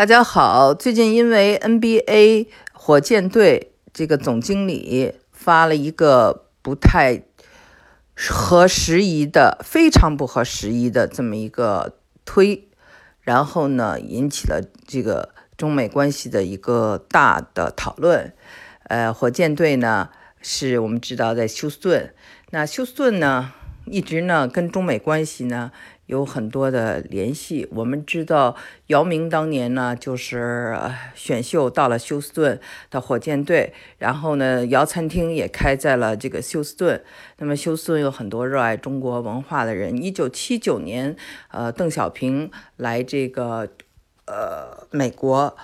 大家好，最近因为 NBA 火箭队这个总经理发了一个不太合时宜的，非常不合时宜的这么一个推，然后呢引起了这个中美关系的一个大的讨论。火箭队呢是我们知道在休斯顿，那休斯顿呢一直呢跟中美关系呢有很多的联系。我们知道姚明当年呢就是选秀到了休斯顿的火箭队，然后呢姚餐厅也开在了这个休斯顿。那么休斯顿有很多热爱中国文化的人。1979年邓小平来这个美国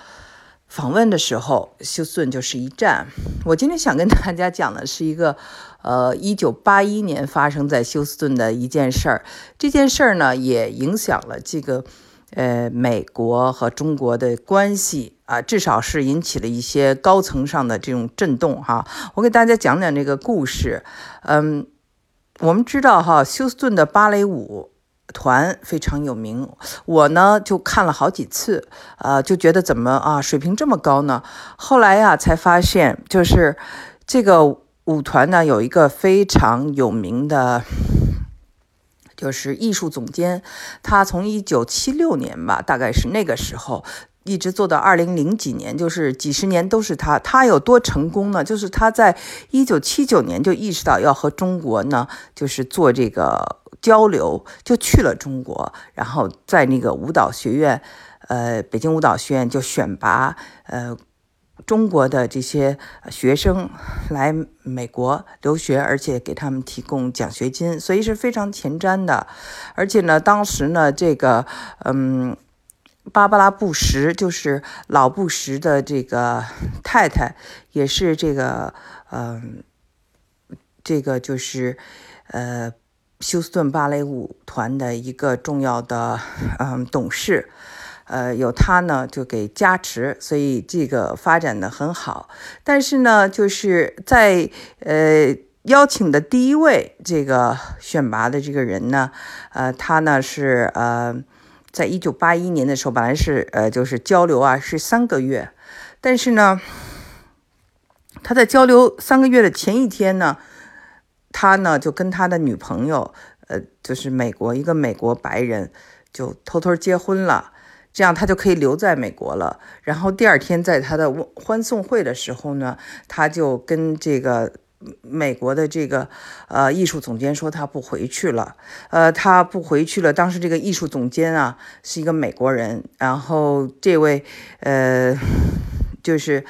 访问的时候，休斯顿就是一站。我今天想跟大家讲的是一个1981年发生在休斯顿的一件事儿。这件事儿呢也影响了这个美国和中国的关系啊，至少是引起了一些高层上的这种震动哈。我给大家讲讲这个故事。我们知道哈，休斯顿的芭蕾舞团非常有名，我呢就看了好几次，就觉得怎么啊水平这么高呢？后来呀才发现，就是这个舞团呢有一个非常有名的，就是艺术总监，他从1976年吧，大概是那个时候。一直做到2000几年，就是几十年都是他。他有多成功呢？就是他在1979年就意识到要和中国呢，就是做这个交流，就去了中国，然后在那个舞蹈学院，北京舞蹈学院就选拔中国的这些学生来美国留学，而且给他们提供奖学金，所以是非常前瞻的。而且呢，当时呢，这个芭芭拉·布什就是老布什的这个太太，也是这个就是休斯顿芭蕾舞团的一个重要的董事，有他呢就给加持，所以这个发展的很好。但是呢，就是在邀请的第一位这个选拔的这个人呢，他呢是在1981年的时候，本来是就是交流啊，是3个月，但是呢，他在交流3个月的前一天呢，他呢就跟他的女朋友，就是一个美国白人，就偷偷结婚了，这样他就可以留在美国了。然后第二天在他的欢送会的时候呢，他就跟这个美国的这个艺术总监说他不回去了，他不回去了。当时这个艺术总监啊是一个美国人，然后这位就是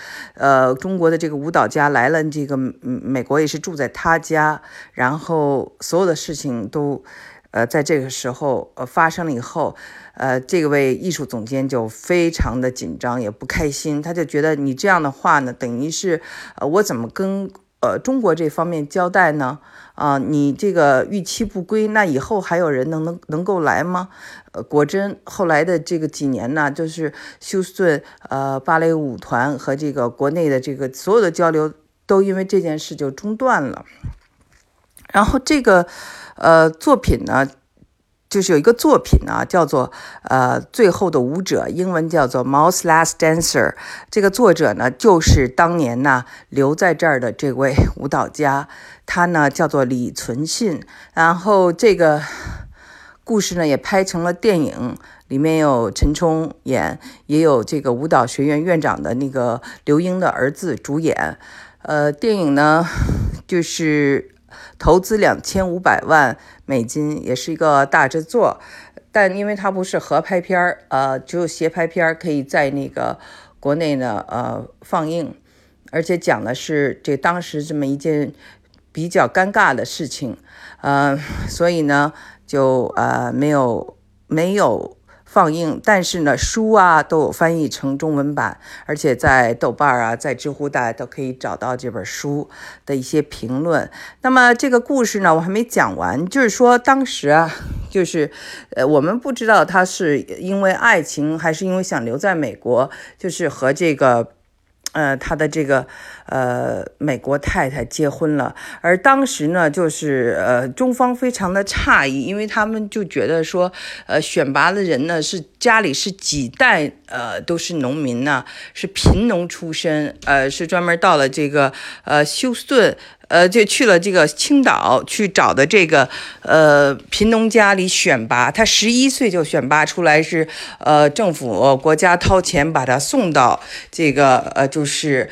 中国的这个舞蹈家来了这个美国，也是住在他家，然后所有的事情都在这个时候发生了以后，这位艺术总监就非常的紧张，也不开心，他就觉得你这样的话呢，等于是我怎么跟中国这方面交代呢？你这个预期不归，那以后还有人能够来吗？果真后来的这个几年呢，就是休斯顿芭蕾舞团和这个国内的这个所有的交流都因为这件事就中断了。然后这个作品呢，就是有一个作品啊，叫做最后的舞者，英文叫做 Mouse Last Dancer。 这个作者呢就是当年呢留在这儿的这位舞蹈家，他呢叫做李存信。然后这个故事呢也拍成了电影，里面有陈冲演，也有这个舞蹈学院院长的那个刘英的儿子主演。电影呢就是投资2500万美金，也是一个大制作，但因为它不是合拍片儿，只有协拍片儿可以在那个国内呢放映，而且讲的是这当时这么一件比较尴尬的事情，所以呢就没有放映，但是呢书啊都有翻译成中文版，而且在豆瓣啊，在知乎大家都可以找到这本书的一些评论。那么这个故事呢我还没讲完，就是说当时啊就是我们不知道他是因为爱情还是因为想留在美国，就是和这个他的这个美国太太结婚了，而当时呢，就是中方非常的诧异，因为他们就觉得说，选拔的人呢是家里是几代都是农民呢，是贫农出身，是专门到了这个休斯顿。就去了这个青岛去找的这个贫农家里选拔，他11岁就选拔出来，是政府国家掏钱把他送到这个就是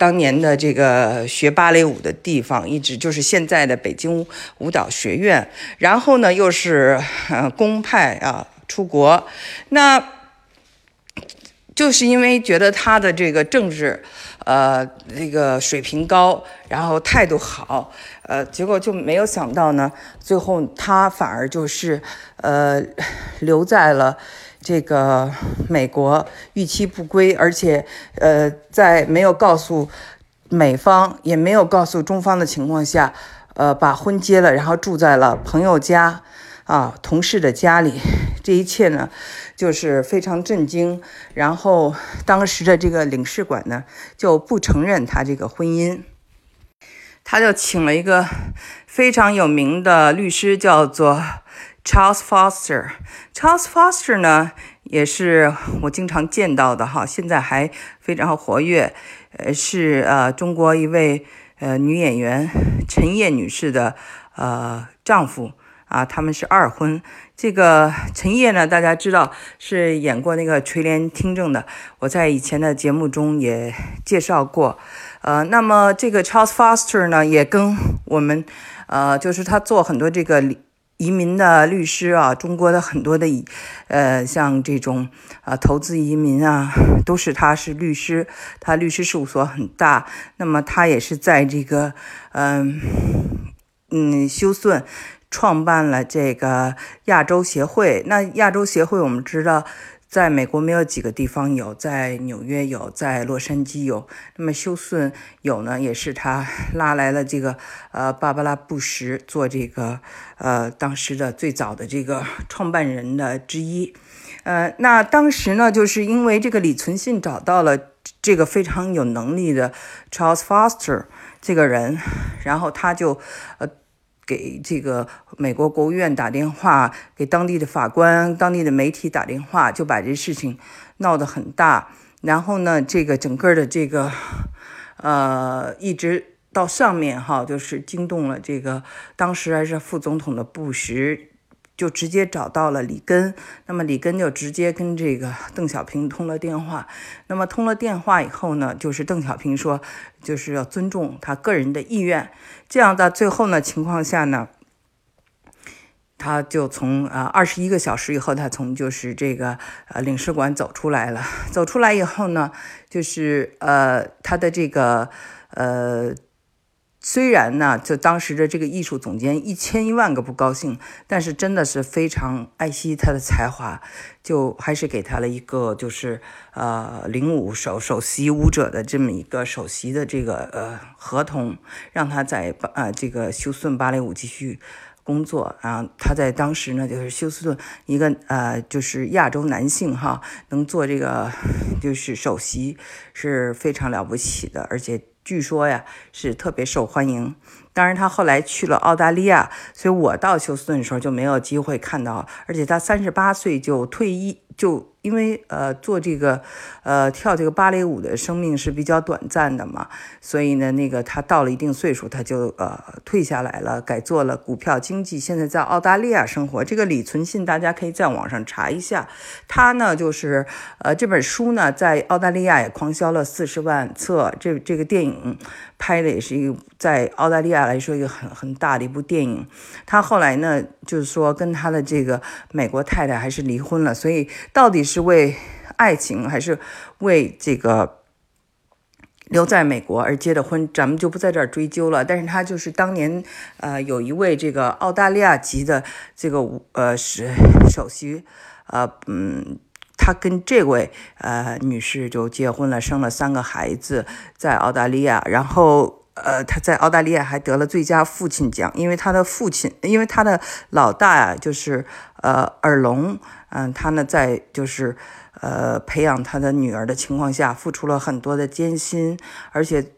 当年的这个学芭蕾舞的地方，一直就是现在的北京舞蹈学院。然后呢，又是公派啊出国，那就是因为觉得他的这个政治。这个水平高，然后态度好，结果就没有想到呢，最后他反而就是留在了这个美国，逾期不归，而且在没有告诉美方也没有告诉中方的情况下，把婚结了，然后住在了朋友家啊同事的家里。这一切呢，就是非常震惊。然后当时的这个领事馆呢，就不承认他这个婚姻。他就请了一个非常有名的律师，叫做 Charles Foster。Charles Foster 呢，也是我经常见到的哈，现在还非常活跃。是中国一位女演员陈烨女士的丈夫。啊，他们是二婚。这个陈烨呢，大家知道是演过那个垂帘听政的，我在以前的节目中也介绍过。那么这个 Charles Foster 呢，也跟我们，就是他做很多这个移民的律师啊，中国的很多的，像这种投资移民啊，都是他是律师，他律师事务所很大。那么他也是在这个休斯顿。创办了这个亚洲协会。那亚洲协会我们知道在美国没有几个地方有，在纽约有，在洛杉矶有，那么休斯顿有呢，也是他拉来了这个芭芭拉布什做这个当时的最早的这个创办人的之一。那当时呢，就是因为这个李存信找到了这个非常有能力的 Charles Foster 这个人，然后他就给这个美国国务院打电话，给当地的法官、当地的媒体打电话，就把这事情闹得很大。然后呢，这个整个的这个，一直到上面哈，就是惊动了这个当时还是副总统的布什，就直接找到了里根。那么里根就直接跟这个邓小平通了电话。那么通了电话以后呢，就是邓小平说，就是要尊重他个人的意愿。这样的最后呢情况下呢，他就从21个小时以后，他从就是这个领事馆走出来了。走出来以后呢，就是他的这个虽然呢，就当时的这个艺术总监1000万个不高兴，但是真的是非常爱惜他的才华，就还是给他了一个就是领舞首席舞者的这么一个首席的这个合同，让他在这个休斯顿芭蕾舞继续工作啊。他在当时呢，就是休斯顿一个就是亚洲男性哈，能做这个就是首席是非常了不起的，而且。据说呀是特别受欢迎，当然他后来去了澳大利亚，所以我到休斯顿的时候就没有机会看到，而且他38岁就退役，就因为做这个跳这个芭蕾舞的生命是比较短暂的嘛，所以呢那个他到了一定岁数他就退下来了，改做了股票经济，现在在澳大利亚生活。这个李存信大家可以在网上查一下，他呢就是这本书呢在澳大利亚也狂销了40万册，这个电影拍的也是一个在澳大利亚来说一个很大的一部电影。他后来呢就是说跟他的这个美国太太还是离婚了，所以到底是为爱情还是为这个留在美国而结的婚，咱们就不在这儿追究了。但是他就是当年有一位这个澳大利亚籍的这个首席他跟这位女士就结婚了，生了3个孩子在澳大利亚。然后他在澳大利亚还得了最佳父亲奖，因为他的父亲，因为他的老大呀，就是耳聋，他呢在就是培养他的女儿的情况下，付出了很多的艰辛，而且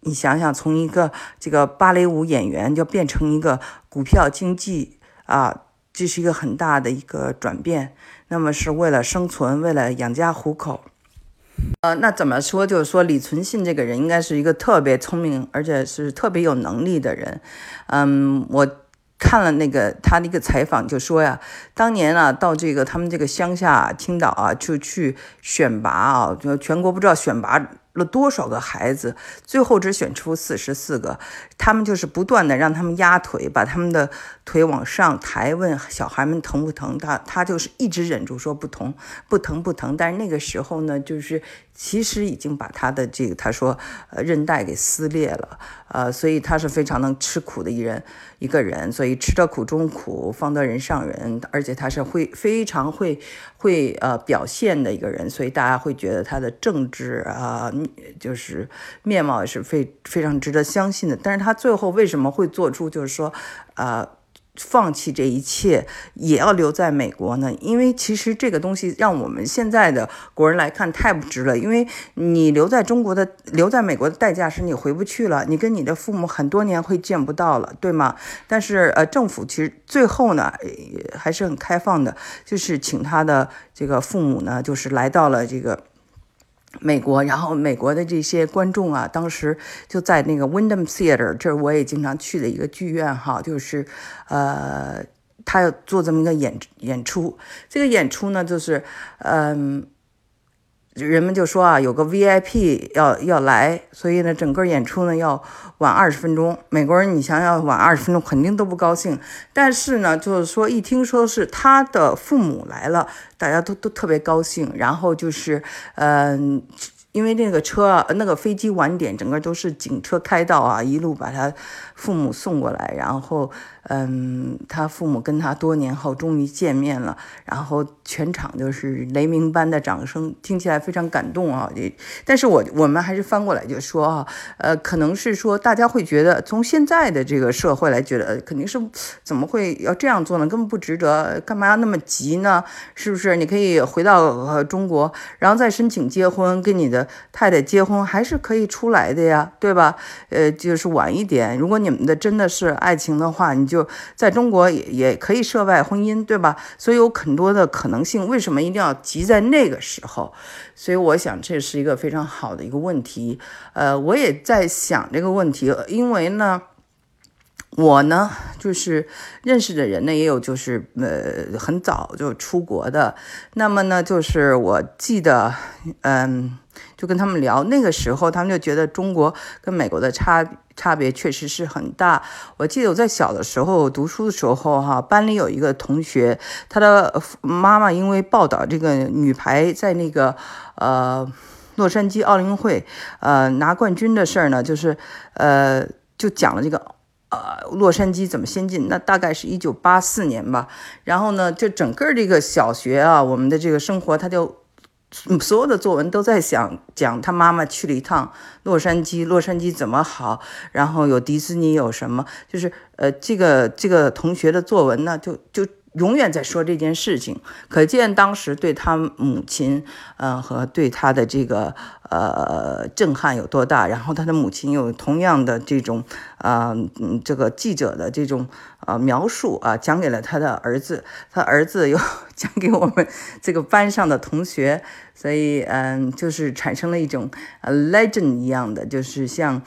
你想想，从一个这个芭蕾舞演员就变成一个股票经济啊，这是一个很大的一个转变。那么是为了生存，为了养家糊口。那怎么说，就是说李存信这个人应该是一个特别聪明，而且是特别有能力的人。我看了那个他的一个采访，就说呀，当年啊到这个他们这个乡下青岛啊，就去选拔啊，就全国不知道选拔了多少个孩子，最后只选出44个。他们就是不断的让他们压腿，把他们的腿往上抬，问小孩们疼不疼。他就是一直忍住说不疼不疼不疼。但是那个时候呢，就是其实已经把他的这个他说韧带给撕裂了，所以他是非常能吃苦的一个人。所以吃得苦中苦，方得人上人，而且他是非常会表现的一个人，所以大家会觉得他的政治啊，就是面貌也是非常值得相信的。但是他最后为什么会做出就是说放弃这一切也要留在美国呢？因为其实这个东西让我们现在的国人来看太不值了，因为你留在美国的代价是你回不去了，你跟你的父母很多年会见不到了，对吗？但是政府其实最后呢还是很开放的，就是请他的这个父母呢就是来到了这个美国，然后美国的这些观众啊，当时就在那个 Wyndham Theater， 这我也经常去的一个剧院哈，就是他要做这么一个演出，这个演出呢，就是人们就说啊，有个 VIP 要来，所以呢，整个演出呢要晚20分钟。美国人你想想晚20分钟肯定都不高兴，但是呢，就是说一听说是他的父母来了，大家都特别高兴。然后就是因为那个飞机晚点，整个都是警车开道啊，一路把他父母送过来。然后他父母跟他多年后终于见面了，然后全场就是雷鸣般的掌声，听起来非常感动啊。但是我们还是翻过来就说啊，可能是说大家会觉得从现在的这个社会来觉得肯定是怎么会要这样做呢？根本不值得，干嘛要那么急呢？是不是？你可以回到中国，然后再申请结婚，跟你的太太结婚还是可以出来的呀，对吧？就是晚一点，如果你们的真的是爱情的话，你就在中国也可以涉外婚姻，对吧？所以有很多的可能性，为什么一定要急在那个时候？所以我想这是一个非常好的一个问题。我也在想这个问题，因为呢我呢就是认识的人呢也有就是很早就出国的，那么呢就是我记得就跟他们聊，那个时候他们就觉得中国跟美国的差别确实是很大。我记得我在小的时候读书的时候哈，班里有一个同学，他的妈妈因为报道这个女排在那个洛杉矶奥运会拿冠军的事儿呢，就是就讲了这个洛杉矶怎么先进，那大概是1984年吧。然后呢就整个这个小学啊，我们的这个生活，他就所有的作文都在讲他妈妈去了一趟洛杉矶怎么好，然后有迪士尼有什么，就是这个同学的作文呢就永远在说这件事情，可见当时对他母亲和对他的这个震撼有多大。然后他的母亲有同样的这种这个记者的这种描述啊，讲给了他的儿子，他儿子又讲给我们这个班上的同学，所以就是产生了一种legend 一样的，就是像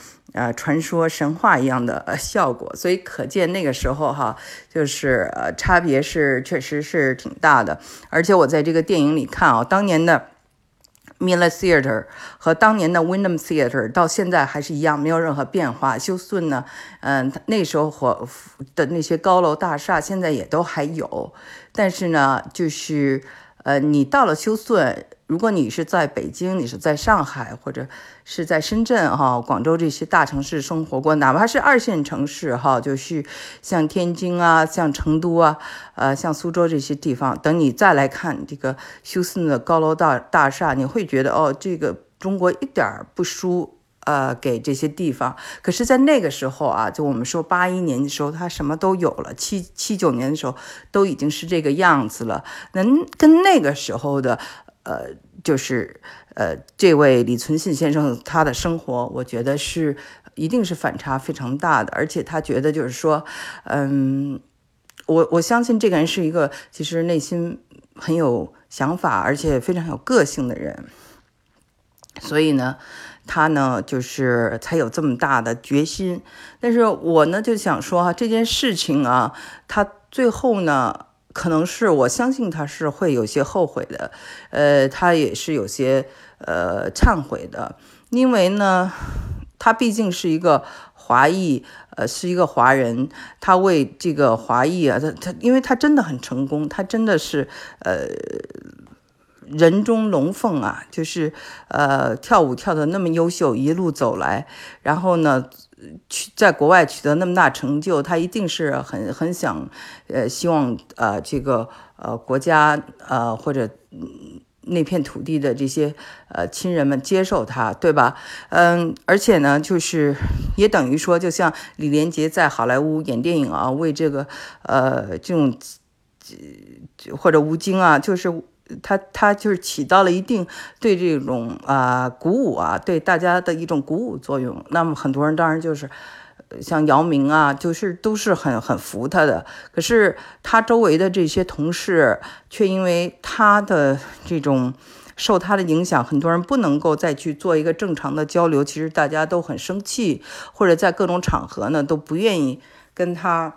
传说神话一样的效果。所以可见那个时候哈，就是差别是确实是挺大的。而且我在这个电影里看啊，当年的 Miller Theater 和当年的 Wyndham Theater 到现在还是一样，没有任何变化。休斯顿呢，那时候的那些高楼大厦现在也都还有，但是呢就是你到了休斯顿，如果你是在北京，你是在上海，或者是在深圳广州这些大城市生活过，哪怕是2线城市就是像天津啊，像成都啊，像苏州这些地方，等你再来看这个休斯顿的高楼大厦，你会觉得这个中国一点不输给这些地方。可是在那个时候啊，就我们说81年的时候它什么都有了，79年的时候都已经是这个样子了。跟那个时候的就是这位李存信先生他的生活，我觉得是一定是反差非常大的，而且他觉得就是说，我相信这个人是一个其实内心很有想法，而且非常有个性的人，所以呢，他呢就是才有这么大的决心。但是我呢就想说这件事情啊，他最后呢。可能是我相信他是会有些后悔的，他也是有些忏悔的，因为呢，他毕竟是一个华裔，是一个华人，他为这个华裔啊，他因为他真的很成功，他真的是人中龙凤啊，就是跳舞跳得那么优秀，一路走来，然后呢。在国外取得那么大成就，他一定是很想，希望这个国家或者那片土地的这些亲人们接受他，对吧？而且呢，就是也等于说，就像李连杰在好莱坞演电影啊，为这个这种或者吴京啊，就是。他就是起到了一定对这种鼓舞啊，对大家的一种鼓舞作用。那么很多人当然就是像姚明啊，就是都是很服他的。可是他周围的这些同事却因为他的这种受他的影响，很多人不能够再去做一个正常的交流。其实大家都很生气，或者在各种场合呢都不愿意跟他。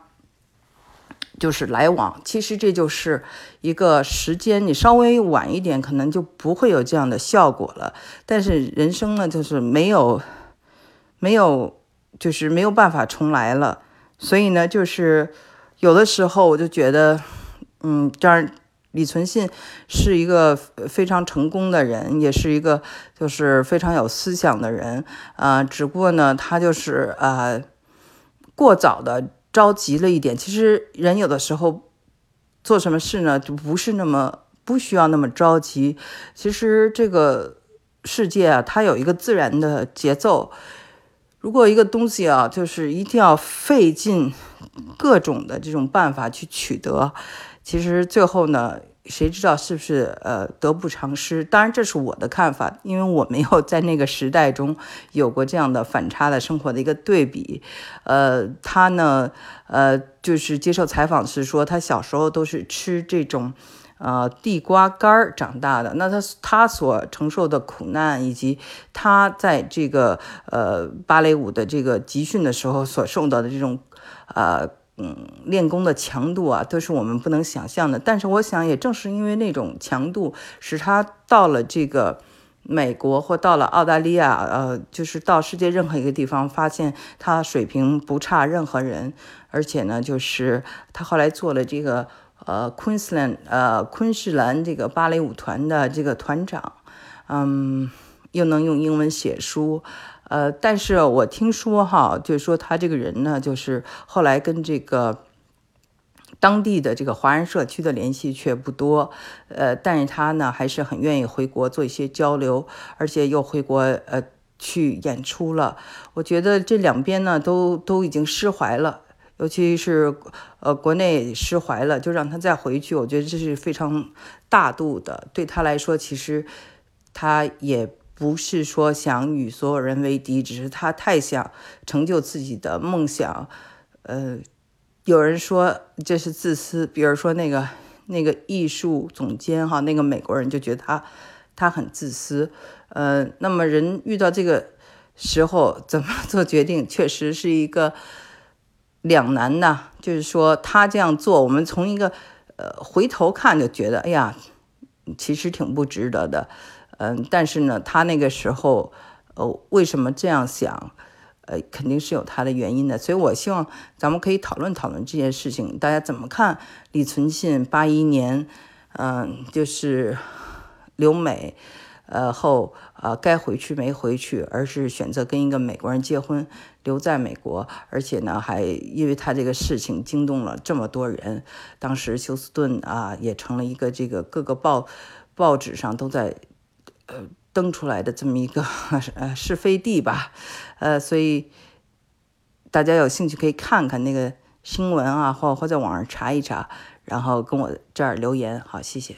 就是来往，其实这就是一个时间，你稍微晚一点，可能就不会有这样的效果了。但是人生呢，就是没有，就是没有办法重来了。所以呢，就是有的时候我就觉得，这样李存信是一个非常成功的人，也是一个就是非常有思想的人只不过呢，他就是过早的。着急了一点，其实人有的时候做什么事呢，就不需要那么着急。其实这个世界啊，它有一个自然的节奏。如果一个东西啊，就是一定要费尽各种的这种办法去取得，其实最后呢，谁知道是不是得不偿失？当然，这是我的看法，因为我没有在那个时代中有过这样的反差的生活的一个对比。他呢，就是接受采访时说，他小时候都是吃这种地瓜干长大的。那他所承受的苦难，以及他在这个芭蕾舞的这个集训的时候所受到的这种练功的强度啊，都是我们不能想象的。但是我想，也正是因为那种强度，使他到了这个美国或到了澳大利亚，就是到世界任何一个地方，发现他水平不差任何人。而且呢，就是他后来做了这个昆士兰这个芭蕾舞团的这个团长，又能用英文写书。但是我听说就是说他这个人呢，就是后来跟这个当地的这个华人社区的联系却不多，但是他呢还是很愿意回国做一些交流，而且又回国去演出了。我觉得这两边呢都已经释怀了，尤其是国内释怀了，就让他再回去，我觉得这是非常大度的。对他来说，其实他也。不是说想与所有人为敌，只是他太想成就自己的梦想。有人说这是自私，比如说那个艺术总监那个美国人就觉得他很自私。那么人遇到这个时候怎么做决定，确实是一个两难呐。就是说他这样做，我们从一个回头看就觉得，哎呀，其实挺不值得的。但是呢，他那个时候，为什么这样想，肯定是有他的原因的。所以我希望咱们可以讨论讨论这件事情，大家怎么看李存信81年，就是留美，后该回去没回去，而是选择跟一个美国人结婚，留在美国，而且呢，还因为他这个事情惊动了这么多人。当时休斯顿也成了一个这个各个报纸上都在。登出来的这么一个是非地吧，所以大家有兴趣可以看看那个新闻或在网上查一查，然后跟我这儿留言。好，谢谢。